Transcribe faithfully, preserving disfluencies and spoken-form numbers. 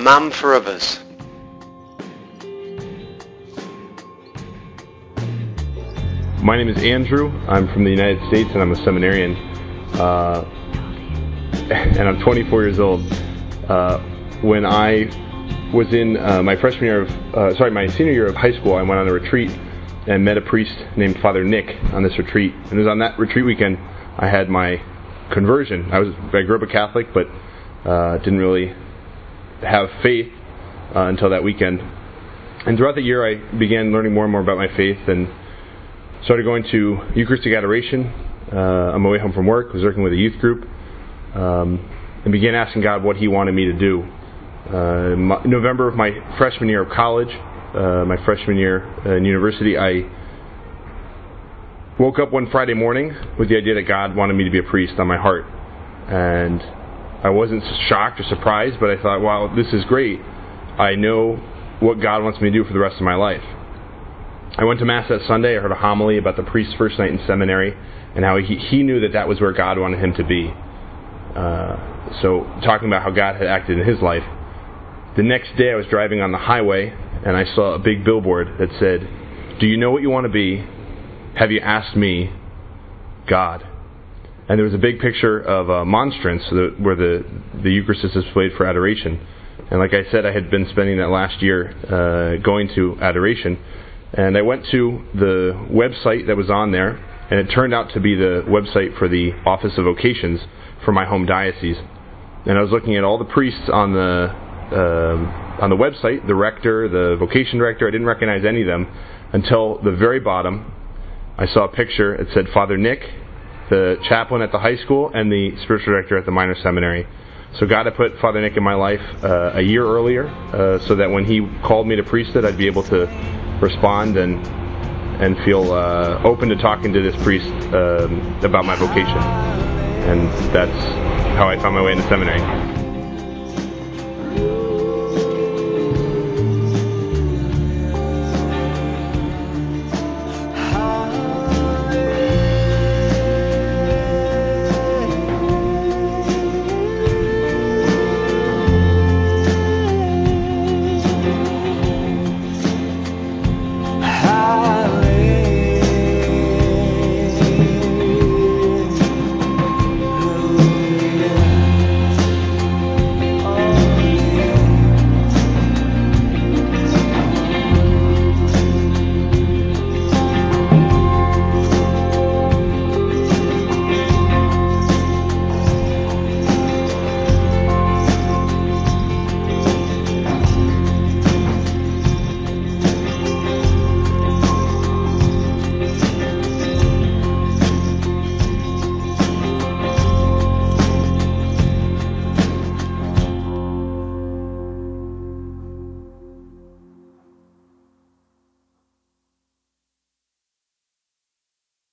man for others. My name is Andrew. I'm from the United States and I'm a seminarian. Uh, and I'm twenty-four years old. Uh, when I was in uh, my freshman year of, uh, sorry, my senior year of high school, I went on a retreat and met a priest named Father Nick on this retreat. And it was on that retreat weekend I had my conversion. I was I grew up a Catholic, but uh, didn't really have faith uh, until that weekend. And throughout the year, I began learning more and more about my faith and started going to Eucharistic adoration. Uh, on my way home from work, was working with a youth group, um, and began asking God what He wanted me to do. Uh, in my, November of my freshman year of college, uh, my freshman year in university, I woke up one Friday morning with the idea that God wanted me to be a priest on my heart. And I wasn't shocked or surprised, but I thought, wow, this is great. I know what God wants me to do for the rest of my life. I went to Mass that Sunday. I heard a homily about the priest's first night in seminary and how he, he knew that that was where God wanted him to be. Uh, so, talking about how God had acted in his life. The next day I was driving on the highway and I saw a big billboard that said, "Do you know what you want to be? Have you asked me, God?" And there was a big picture of a monstrance where the, the Eucharist is displayed for adoration. And like I said, I had been spending that last year uh, going to adoration. And I went to the website that was on there, and it turned out to be the website for the Office of Vocations for my home diocese. And I was looking at all the priests on the uh, on the website, the rector, the vocation director. I didn't recognize any of them until the very bottom. I saw a picture. It said Father Nick, the chaplain at the high school, and the spiritual director at the minor seminary. So God had put Father Nick in my life uh, a year earlier, uh, so that when he called me to priesthood, I'd be able to respond and and feel uh, open to talking to this priest um, about my vocation. And that's how I found my way into seminary.